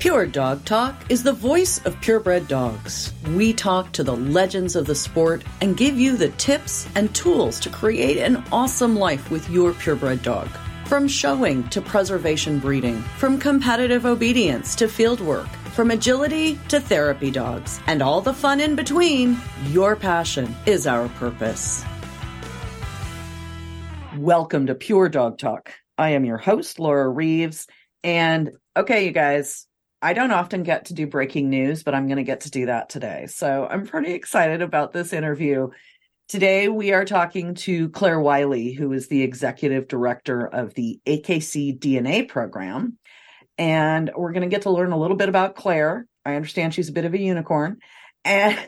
Pure Dog Talk is the voice of purebred dogs. We talk to the legends of the sport and give you the tips and tools to create an awesome life with your purebred dog. From showing to preservation breeding, from competitive obedience to field work, from agility to therapy dogs, and all the fun in between, your passion is our purpose. Welcome to Pure Dog Talk. I am your host, Laura Reeves, and okay, you guys, I don't often get to do breaking news, but I'm going to get to do that today. So I'm pretty excited about this interview. Today, we are talking to Claire Wiley, who is the executive director of the AKC DNA program. And we're going to get to learn a little bit about Claire. I understand she's a bit of a unicorn. And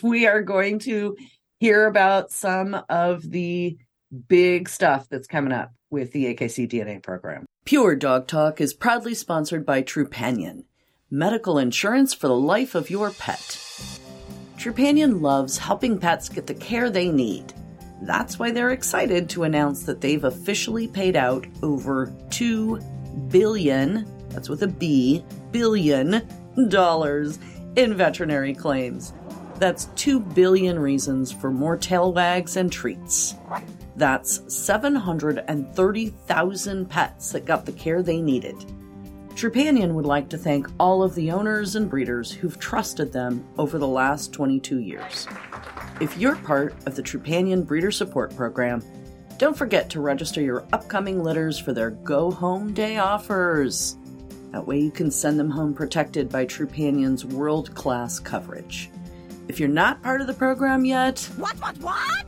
we are going to hear about some of the big stuff that's coming up with the AKC DNA program. Pure Dog Talk is proudly sponsored by Trupanion, medical insurance for the life of your pet. Trupanion loves helping pets get the care they need. That's why they're excited to announce that they've officially paid out over $2 billion, that's with a B, $billion in veterinary claims. That's 2 billion reasons for more tail wags and treats. That's 730,000 pets that got the care they needed. Trupanion would like to thank all of the owners and breeders who've trusted them over the last 22 years. If you're part of the Trupanion Breeder Support Program, don't forget to register your upcoming litters for their Go Home Day offers. That way you can send them home protected by Trupanion's world-class coverage. If you're not part of the program yet, what?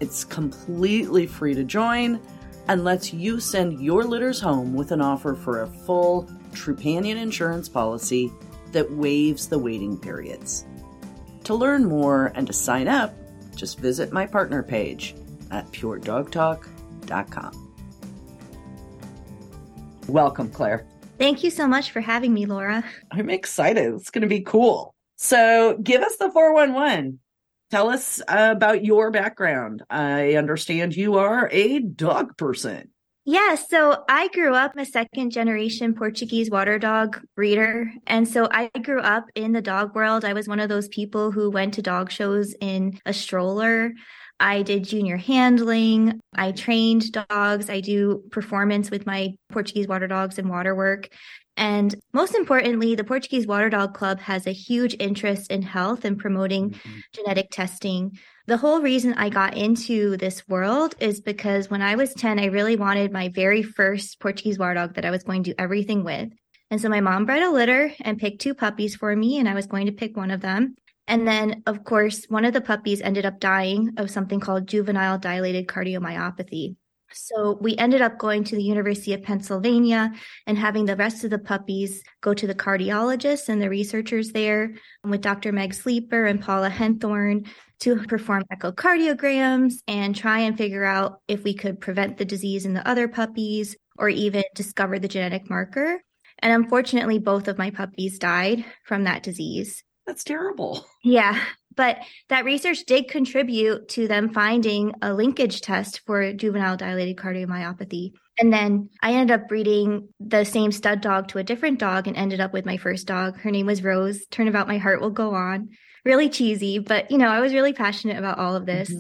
It's completely free to join and lets you send your litters home with an offer for a full Trupanion insurance policy that waives the waiting periods. To learn more and to sign up, just visit my partner page at puredogtalk.com. Welcome, Claire. Thank you so much for having me, Laura. I'm excited. It's going to be cool. So give us the 411. Tell us about your background. I understand you are a dog person. Yeah, so I grew up a second generation Portuguese water dog breeder. And so I grew up in the dog world. I was one of those people who went to dog shows in a stroller. I did junior handling. I trained dogs. I do performance with my Portuguese water dogs and water work. And most importantly, the Portuguese Water Dog Club has a huge interest in health and promoting genetic testing. The whole reason I got into this world is because when I was 10, I really wanted my very first Portuguese water dog that I was going to do everything with. And so my mom bred a litter and picked two puppies for me, and I was going to pick one of them. And then, of course, one of the puppies ended up dying of something called juvenile dilated cardiomyopathy. So we ended up going to the University of Pennsylvania and having the rest of the puppies go to the cardiologists and the researchers there with Dr. Meg Sleeper and Paula Henthorn to perform echocardiograms and try and figure out if we could prevent the disease in the other puppies or even discover the genetic marker. And unfortunately, both of my puppies died from that disease. That's terrible. Yeah. But that research did contribute to them finding a linkage test for juvenile dilated cardiomyopathy. And then I ended up breeding the same stud dog to a different dog and ended up with my first dog. Her name was Rose. Turnabout My Heart Will Go On. Really cheesy, but, you know, I was really passionate about all of this.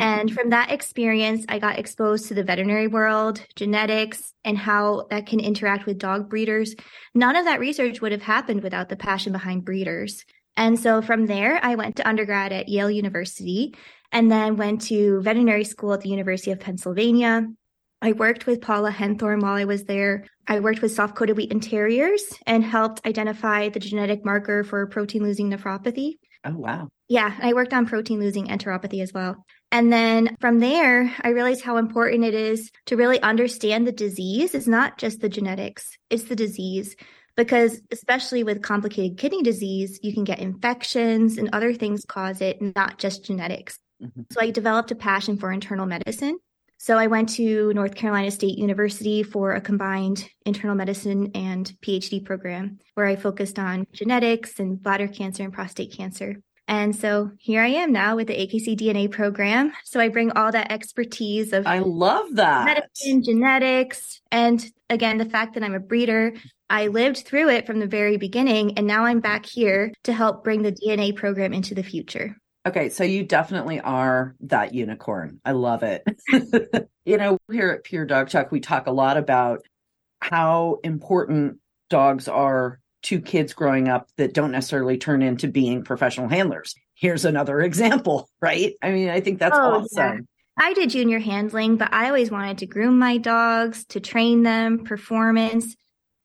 And from that experience, I got exposed to the veterinary world, genetics, and how that can interact with dog breeders. None of that research would have happened without the passion behind breeders. And so from there, I went to undergrad at Yale University and then went to veterinary school at the University of Pennsylvania. I worked with Paula Henthorn while I was there. I worked with soft-coated wheaten terriers and helped identify the genetic marker for protein-losing nephropathy. Oh, wow. Yeah, I worked on protein-losing enteropathy as well. And then from there, I realized how important it is to really understand the disease. It's not just the genetics, it's the disease. Because especially with complicated kidney disease, you can get infections and other things cause it, not just genetics. So I developed a passion for internal medicine. So I went to North Carolina State University for a combined internal medicine and PhD program where I focused on genetics and bladder cancer and prostate cancer. And so here I am now with the AKC DNA program. So I bring all that expertise of I love that. Medicine, genetics, and again, the fact that I'm a breeder. I lived through it from the very beginning, and now I'm back here to help bring the DNA program into the future. Okay, so you definitely are that unicorn. I love it. You know, here at Pure Dog Talk, we talk a lot about how important dogs are to kids growing up that don't necessarily turn into being professional handlers. Here's another example, right? I mean, I think that's awesome. Yeah. I did junior handling, but I always wanted to groom my dogs, to train them, performance.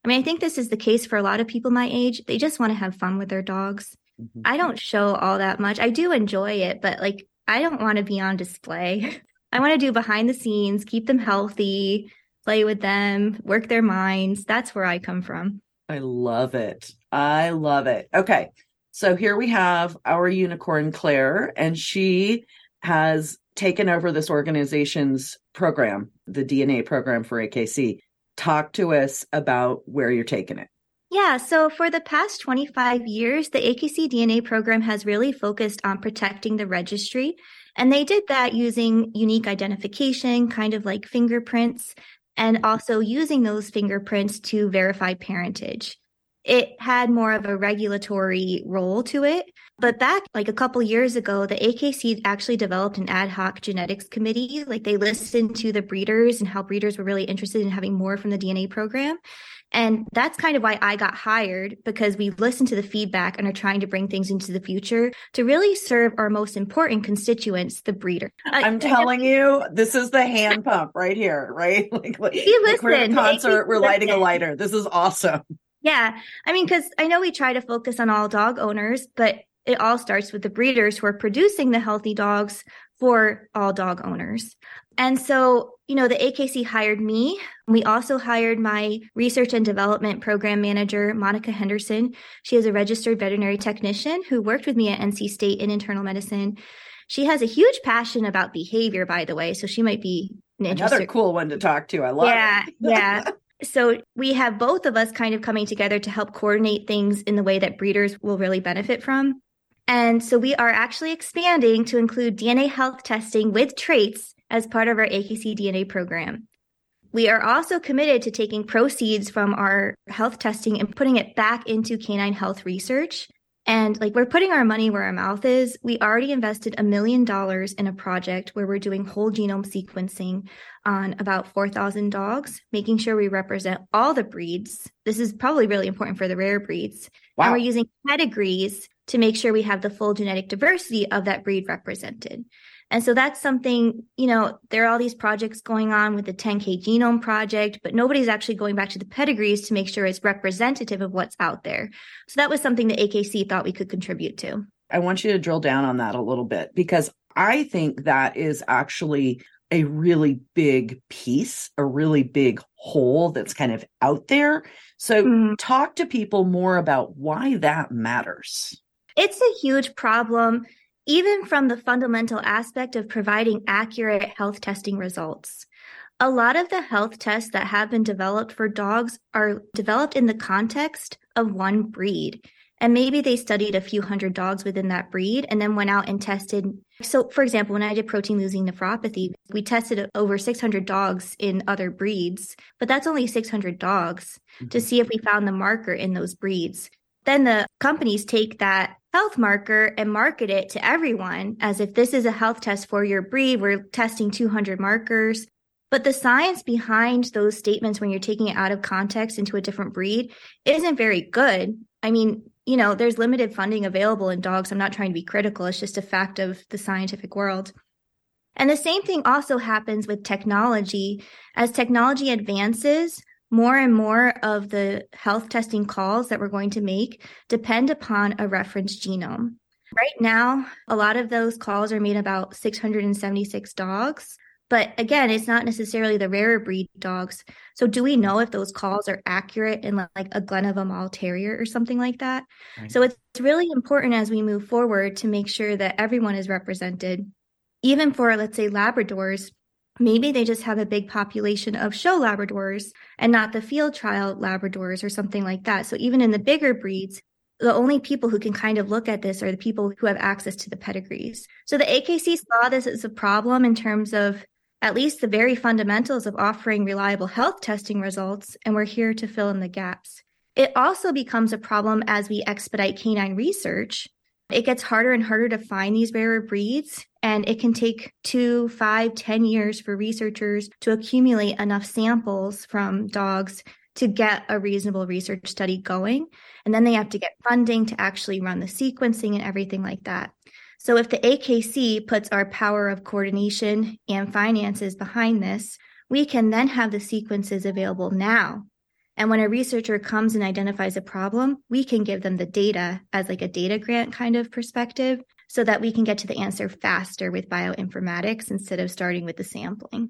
I mean, I think this is the case for a lot of people my age. They just want to have fun with their dogs. Mm-hmm. I don't show all that much. I do enjoy it, but like, I don't want to be on display. I want to do behind the scenes, keep them healthy, play with them, work their minds. That's where I come from. I love it. I love it. Okay. So here we have our unicorn, Claire, and she has taken over this organization's program, the DNA program for AKC. Talk to us about where you're taking it. Yeah. So for the past 25 years, the AKC DNA program has really focused on protecting the registry. And they did that using unique identification, kind of like fingerprints, and also using those fingerprints to verify parentage. It had more of a regulatory role to it. But back like a couple years ago, the AKC actually developed an ad hoc genetics committee. Like they listened to the breeders and how breeders were really interested in having more from the DNA program. And that's kind of why I got hired, because we've listened to the feedback and are trying to bring things into the future to really serve our most important constituents, the breeder. I'm telling you, this is the hand pump right here, right? Like we're at a concert, we're lighting a lighter. This is awesome. Yeah. I mean, because I know we try to focus on all dog owners, but it all starts with the breeders who are producing the healthy dogs for all dog owners. And so, you know, the AKC hired me. We also hired my research and development program manager, Monica Henderson. She is a registered veterinary technician who worked with me at NC State in internal medicine. She has a huge passion about behavior, by the way. So she might be another cool one to talk to. I love it. Yeah. So we have both of us kind of coming together to help coordinate things in the way that breeders will really benefit from. And so we are actually expanding to include DNA health testing with traits as part of our AKC DNA program. We are also committed to taking proceeds from our health testing and putting it back into canine health research. And like we're putting our money where our mouth is. We already invested $1 million in a project where we're doing whole genome sequencing on about 4,000 dogs, making sure we represent all the breeds. This is probably really important for the rare breeds. Wow. And we're using pedigrees to make sure we have the full genetic diversity of that breed represented. And so that's something, you know, there are all these projects going on with the 10K Genome Project, but nobody's actually going back to the pedigrees to make sure it's representative of what's out there. So that was something that AKC thought we could contribute to. I want you to drill down on that a little bit, because I think that is actually a really big piece, a really big hole that's kind of out there. So talk to people more about why that matters. It's a huge problem, even from the fundamental aspect of providing accurate health testing results. A lot of the health tests that have been developed for dogs are developed in the context of one breed. And maybe they studied a few hundred dogs within that breed and then went out and tested. So, for example, when I did protein-losing nephropathy, we tested over 600 dogs in other breeds, but that's only 600 dogs to see if we found the marker in those breeds. Then the companies take that health marker and market it to everyone as if this is a health test for your breed. We're testing 200 markers. But the science behind those statements when you're taking it out of context into a different breed isn't very good. I mean, you know, there's limited funding available in dogs. I'm not trying to be critical. It's just a fact of the scientific world. And the same thing also happens with technology. As technology advances, more and more of the health testing calls that we're going to make depend upon a reference genome. Right now, a lot of those calls are made about 676 dogs. But again, it's not necessarily the rarer breed dogs. So do we know if those calls are accurate in like a Glen of Imaal Terrier or something like that? Right. So it's really important as we move forward to make sure that everyone is represented. Even for, let's say, Labradors, maybe they just have a big population of show Labradors and not the field trial Labradors or something like that. So even in the bigger breeds, the only people who can kind of look at this are the people who have access to the pedigrees. So the AKC saw this as a problem in terms of at least the very fundamentals of offering reliable health testing results, and we're here to fill in the gaps. It also becomes a problem as we expedite canine research. It gets harder and harder to find these rarer breeds, and it can take 2, 5, 10 years for researchers to accumulate enough samples from dogs to get a reasonable research study going. And then they have to get funding to actually run the sequencing and everything like that. So if the AKC puts our power of coordination and finances behind this, we can then have the sequences available now. And when a researcher comes and identifies a problem, we can give them the data as like a data grant kind of perspective so that we can get to the answer faster with bioinformatics instead of starting with the sampling.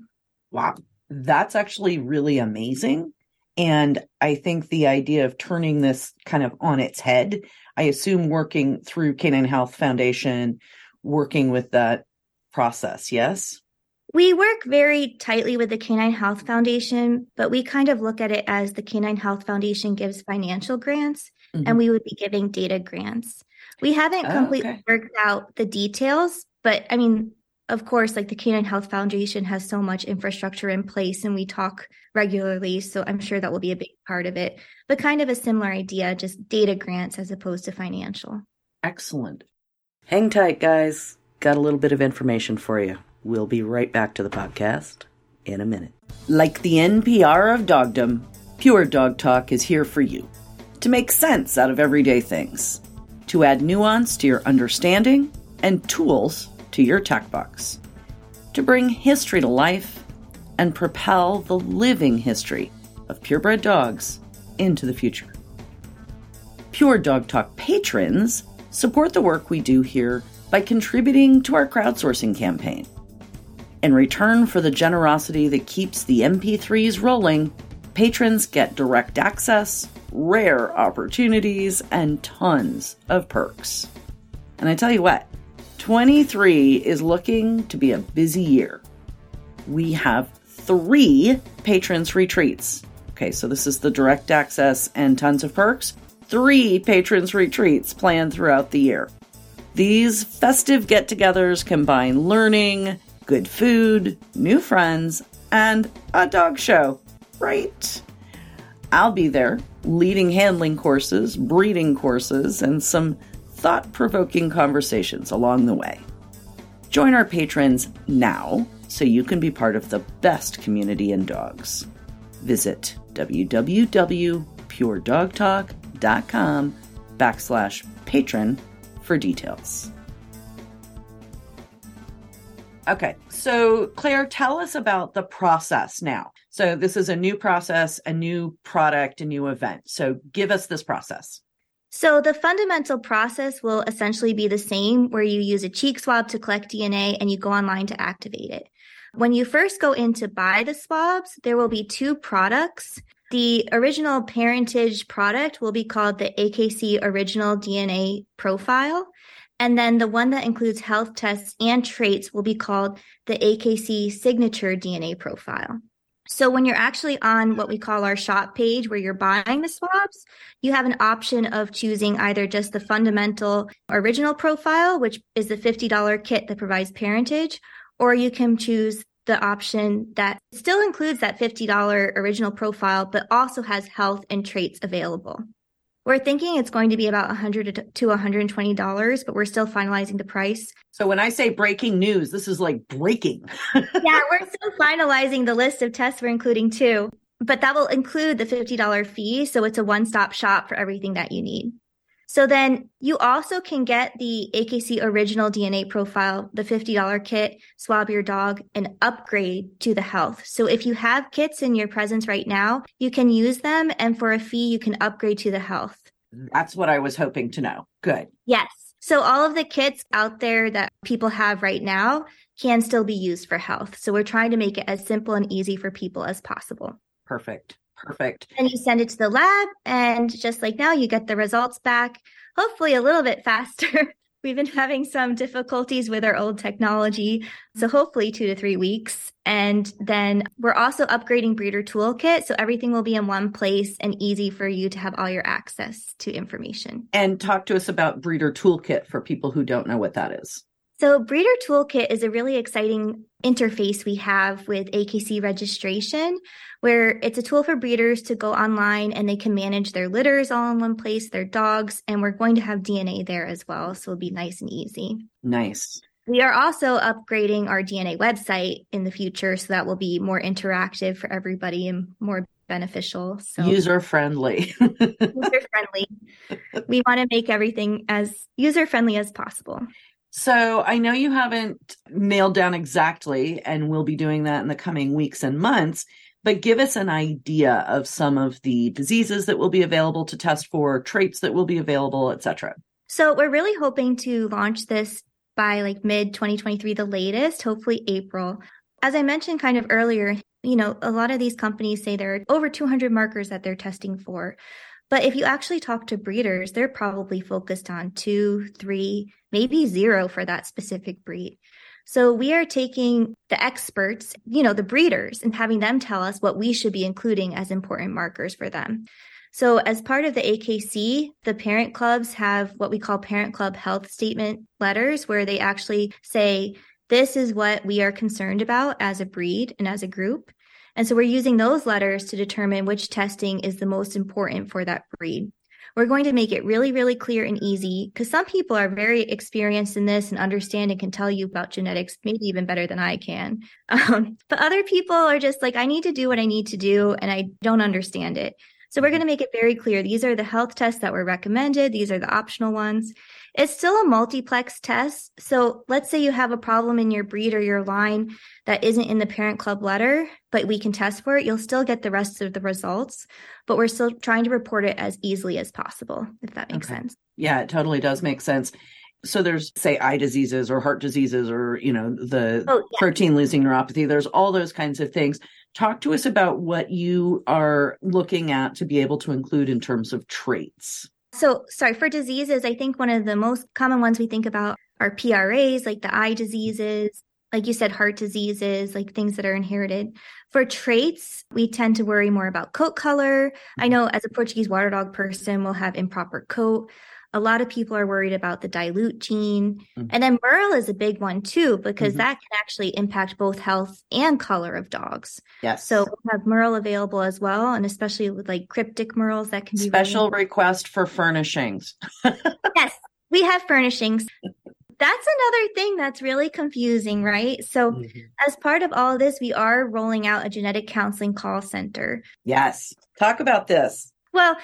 Wow, that's actually really amazing. And I think the idea of turning this kind of on its head, I assume working through Canine Health Foundation, working with that process, yes? We work very tightly with the Canine Health Foundation, but we kind of look at it as the Canine Health Foundation gives financial grants, mm-hmm. and we would be giving data grants. We haven't completely worked out the details, but I mean, of course, like the Canine Health Foundation has so much infrastructure in place and we talk regularly, so I'm sure that will be a big part of it, but kind of a similar idea, just data grants as opposed to financial. Excellent. Hang tight, guys. Got a little bit of information for you. We'll be right back to the podcast in a minute. Like the NPR of dogdom, Pure Dog Talk is here for you to make sense out of everyday things, to add nuance to your understanding and tools to your tech box, to bring history to life and propel the living history of purebred dogs into the future. Pure Dog Talk patrons support the work we do here by contributing to our crowdsourcing campaign. In return for the generosity that keeps the MP3s rolling, patrons get direct access, rare opportunities, and tons of perks. And I tell you what, 23 is looking to be a busy year. We have 3 patrons retreats. Okay, so this is the direct access and tons of perks. 3 patrons retreats planned throughout the year. These festive get-togethers combine learning, good food, new friends, and a dog show, right? I'll be there leading handling courses, breeding courses, and some thought-provoking conversations along the way. Join our patrons now so you can be part of the best community in dogs. Visit www.puredogtalk.com/patron for details. Okay, so Claire, tell us about the process now. So this is a new process, a new product, a new event. So give us this process. So the fundamental process will essentially be the same where you use a cheek swab to collect DNA and you go online to activate it. When you first go in to buy the swabs, there will be 2 products. The original parentage product will be called the AKC Original DNA Profile. And then the one that includes health tests and traits will be called the AKC Signature DNA Profile. So when you're actually on what we call our shop page where you're buying the swabs, you have an option of choosing either just the fundamental original profile, which is the $50 kit that provides parentage, or you can choose the option that still includes that $50 original profile, but also has health and traits available. We're thinking it's going to be about $100 to $120, but we're still finalizing the price. So when I say breaking news, this is like breaking. Yeah, we're still finalizing the list of tests we're including too, but that will include the $50 fee. So it's a one-stop shop for everything that you need. So then you also can get the AKC Original DNA Profile, the $50 kit, swab your dog, and upgrade to the health. So if you have kits in your presence right now, you can use them, and for a fee, you can upgrade to the health. That's what I was hoping to know. Good. Yes. So all of the kits out there that people have right now can still be used for health. So we're trying to make it as simple and easy for people as possible. Perfect. Perfect. And you send it to the lab, and just like now, you get the results back, hopefully a little bit faster We've been having some difficulties with our old technology, so hopefully 2 to 3 weeks. And then we're also upgrading Breeder Toolkit, so everything will be in one place and easy for you to have all your access to information. And talk to us about Breeder Toolkit for people who don't know what that is. So Breeder Toolkit is a really exciting interface we have with AKC registration, where it's a tool for breeders to go online and they can manage their litters all in one place, their dogs, and we're going to have DNA there as well. So it'll be nice and easy. Nice. We are also upgrading our DNA website in the future, so that will be more interactive for everybody and more beneficial. So user-friendly. User-friendly. We want to make everything as user-friendly as possible. So I know you haven't nailed down exactly, and we'll be doing that in the coming weeks and months, but give us an idea of some of the diseases that will be available to test for, traits that will be available, et cetera. So we're really hoping to launch this by like mid-2023, the latest, hopefully April. As I mentioned kind of earlier, you know, a lot of these companies say there are over 200 markers that they're testing for. But if you actually talk to breeders, they're probably focused on 2, 3, maybe 0 for that specific breed. So we are taking the experts, you know, the breeders, and having them tell us what we should be including as important markers for them. So as part of the AKC, the parent clubs have what we call parent club health statement letters, where they actually say, this is what we are concerned about as a breed and as a group. And so we're using those letters to determine which testing is the most important for that breed. We're going to make it really, really clear and easy, because some people are very experienced in this and understand and can tell you about genetics, maybe even better than I can. But other people are just like, I need to do what I need to do, and I don't understand it. So we're going to make it very clear. These are the health tests that were recommended. These are the optional ones. It's still a multiplex test. So let's say you have a problem in your breed or your line that isn't in the parent club letter, but we can test for it. You'll still get the rest of the results, but we're still trying to report it as easily as possible, if that makes sense. Yeah, it totally does make sense. So there's, say, eye diseases or heart diseases or, you know, the protein-losing neuropathy. There's all those kinds of things. Talk to us about what you are looking at to be able to include in terms of traits. So, for diseases, I think one of the most common ones we think about are PRAs, like the eye diseases, like you said, heart diseases, like things that are inherited. For traits, we tend to worry more about coat color. I know as a Portuguese water dog person, we'll have improper coat. A lot of people are worried about the dilute gene. Mm-hmm. And then Merle is a big one too, because that can actually impact both health and color of dogs. Yes. So we'll have Merle available as well. And especially with like cryptic Merles, that can be special request for furnishings. Yes, we have furnishings. That's another thing that's really confusing, right? So as part of all of this, we are rolling out a genetic counseling call center. Yes. Talk about this. Well,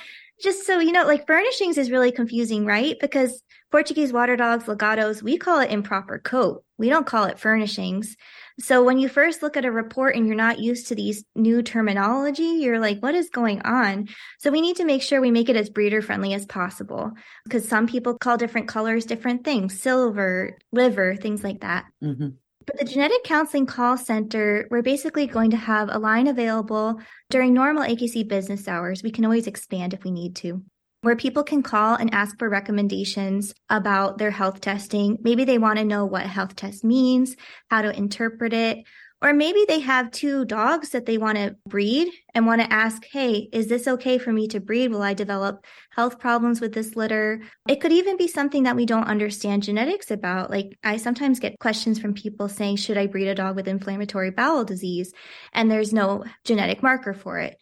just so you know, like furnishings is really confusing, right? Because Portuguese water dogs, legatos, we call it improper coat. We don't call it furnishings. So when you first look at a report and you're not used to these new terminology, you're like, what is going on? So we need to make sure we make it as breeder friendly as possible, because some people call different colors different things, silver, liver, things like that. But the Genetic Counseling Call Center, we're basically going to have a line available during normal AKC business hours. We can always expand if we need to, where people can call and ask for recommendations about their health testing. Maybe they want to know what health test means, how to interpret it, or maybe they have 2 dogs that they want to breed and want to ask, hey, is this okay for me to breed? Will I develop health problems with this litter? It could even be something that we don't understand genetics about. Like I sometimes get questions from people saying, should I breed a dog with inflammatory bowel disease? And there's no genetic marker for it.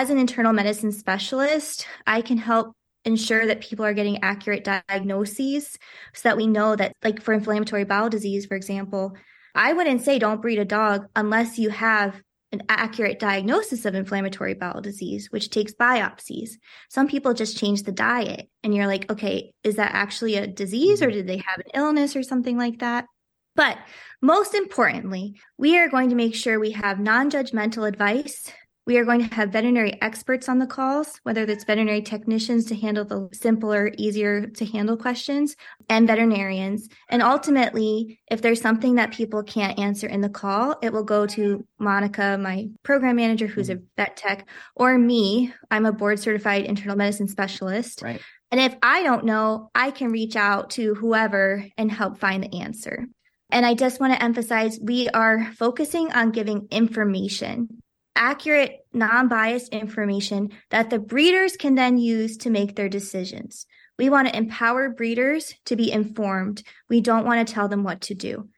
As an internal medicine specialist, I can help ensure that people are getting accurate diagnoses, so that we know that, like for inflammatory bowel disease, for example, I wouldn't say don't breed a dog unless you have an accurate diagnosis of inflammatory bowel disease, which takes biopsies. Some people just change the diet and you're like, okay, is that actually a disease or did they have an illness or something like that? But most importantly, we are going to make sure we have non-judgmental advice. We are going to have veterinary experts on the calls, whether that's veterinary technicians to handle the simpler, easier to handle questions, and veterinarians. And ultimately, if there's something that people can't answer in the call, it will go to Monica, my program manager, who's a vet tech, or me. I'm a board certified internal medicine specialist. Right. And if I don't know, I can reach out to whoever and help find the answer. And I just want to emphasize, we are focusing on giving information, accurate, non-biased information that the breeders can then use to make their decisions. We want to empower breeders to be informed. We don't want to tell them what to do.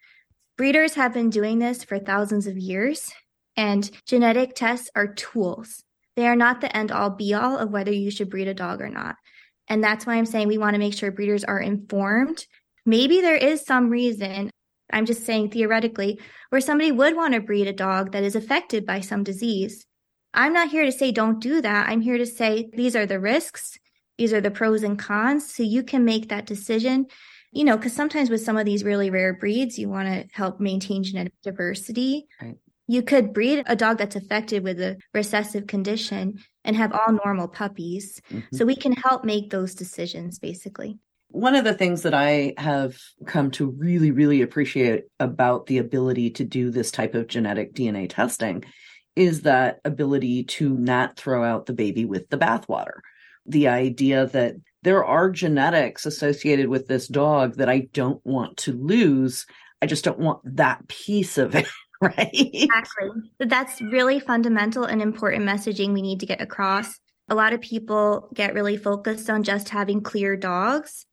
Breeders have been doing this for thousands of years, and genetic tests are tools. They are not the end-all be-all of whether you should breed a dog or not. And that's why I'm saying we want to make sure breeders are informed. Maybe there is some reason, I'm just saying theoretically, where somebody would want to breed a dog that is affected by some disease. I'm not here to say don't do that. I'm here to say these are the risks. These are the pros and cons, so you can make that decision. You know, because sometimes with some of these really rare breeds, you want to help maintain genetic diversity. Right. You could breed a dog that's affected with a recessive condition and have all normal puppies. Mm-hmm. So we can help make those decisions, basically. One of the things that I have come to really, really appreciate about the ability to do this type of genetic DNA testing is that ability to not throw out the baby with the bathwater. The idea that there are genetics associated with this dog that I don't want to lose. I just don't want that piece of it, right? Exactly. That's really fundamental and important messaging we need to get across. A lot of people get really focused on just having clear dogs.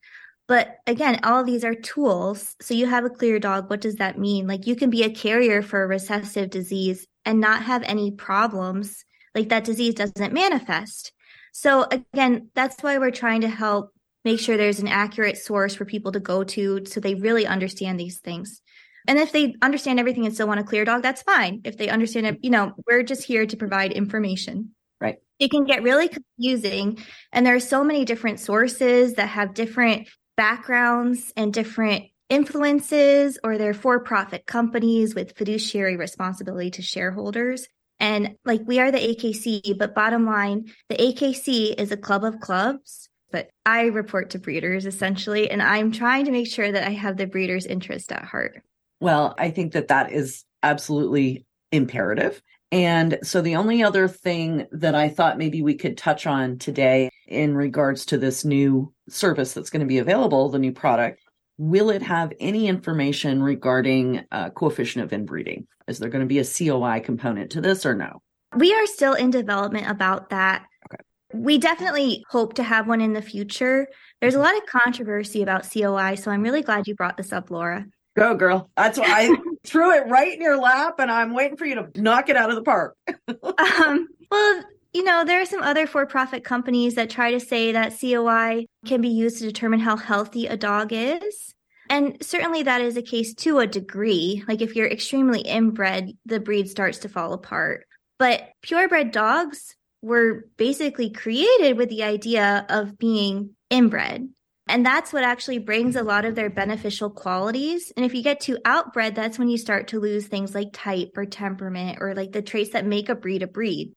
But again, all of these are tools. So you have a clear dog. What does that mean? Like, you can be a carrier for a recessive disease and not have any problems. Like, that disease doesn't manifest. So again, that's why we're trying to help make sure there's an accurate source for people to go to so they really understand these things. And if they understand everything and still want a clear dog, that's fine. If they understand it, you know, we're just here to provide information. Right. It can get really confusing. And there are so many different sources that have different backgrounds and different influences, or they're for-profit companies with fiduciary responsibility to shareholders. And like, we are the AKC, but bottom line, the AKC is a club of clubs, but I report to breeders essentially, and I'm trying to make sure that I have the breeder's interest at heart. Well, I think that that is absolutely imperative. And so the only other thing that I thought maybe we could touch on today in regards to this new service that's going to be available, the new product, will it have any information regarding coefficient of inbreeding? Is there going to be a COI component to this or no? We are still in development about that. Okay. We definitely hope to have one in the future. There's a lot of controversy about COI, so I'm really glad you brought this up, Laura. Go, girl. That's why I threw it right in your lap, and I'm waiting for you to knock it out of the park. Well, you know, there are some other for-profit companies that try to say that COI can be used to determine how healthy a dog is. And certainly that is a case to a degree. Like, if you're extremely inbred, the breed starts to fall apart. But purebred dogs were basically created with the idea of being inbred. And that's what actually brings a lot of their beneficial qualities. And if you get too outbred, that's when you start to lose things like type or temperament or like the traits that make a breed a breed.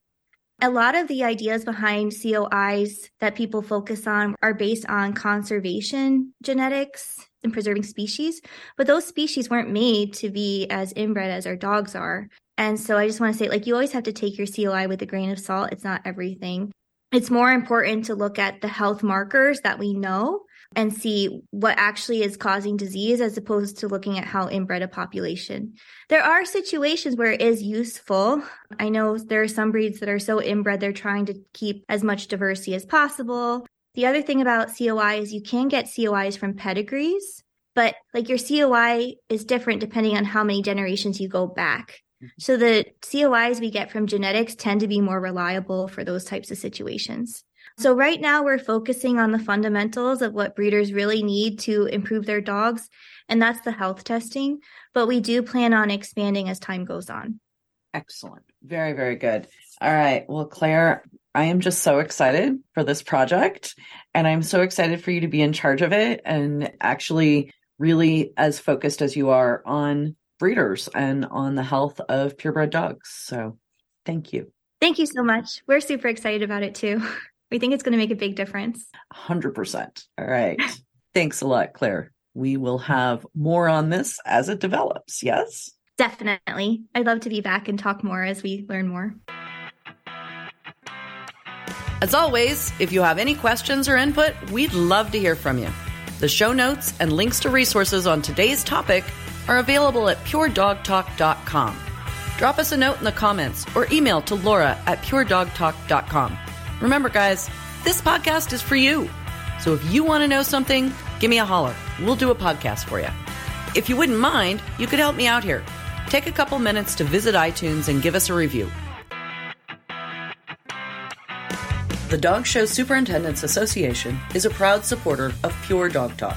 A lot of the ideas behind COIs that people focus on are based on conservation genetics and preserving species, but those species weren't made to be as inbred as our dogs are. And so I just want to say, like, you always have to take your COI with a grain of salt. It's not everything. It's more important to look at the health markers that we know and see what actually is causing disease as opposed to looking at how inbred a population. There are situations where it is useful. I know there are some breeds that are so inbred, they're trying to keep as much diversity as possible. The other thing about COI is you can get COIs from pedigrees, but like, your COI is different depending on how many generations you go back. So the COIs we get from genetics tend to be more reliable for those types of situations. So right now we're focusing on the fundamentals of what breeders really need to improve their dogs, and that's the health testing. But we do plan on expanding as time goes on. Excellent. Very, very good. All right. Well, Claire, I am just so excited for this project, and I'm so excited for you to be in charge of it and actually really as focused as you are on breeders and on the health of purebred dogs. So thank you. Thank you so much. We're super excited about it too. We think it's going to make a big difference. 100%. All right. Thanks a lot, Claire. We will have more on this as it develops. Yes? Definitely. I'd love to be back and talk more as we learn more. As always, if you have any questions or input, we'd love to hear from you. The show notes and links to resources on today's topic are available at puredogtalk.com. Drop us a note in the comments or email to laura@puredogtalk.com. Remember, guys, this podcast is for you. So if you want to know something, give me a holler. We'll do a podcast for you. If you wouldn't mind, you could help me out here. Take a couple minutes to visit iTunes and give us a review. The Dog Show Superintendents Association is a proud supporter of Pure Dog Talk.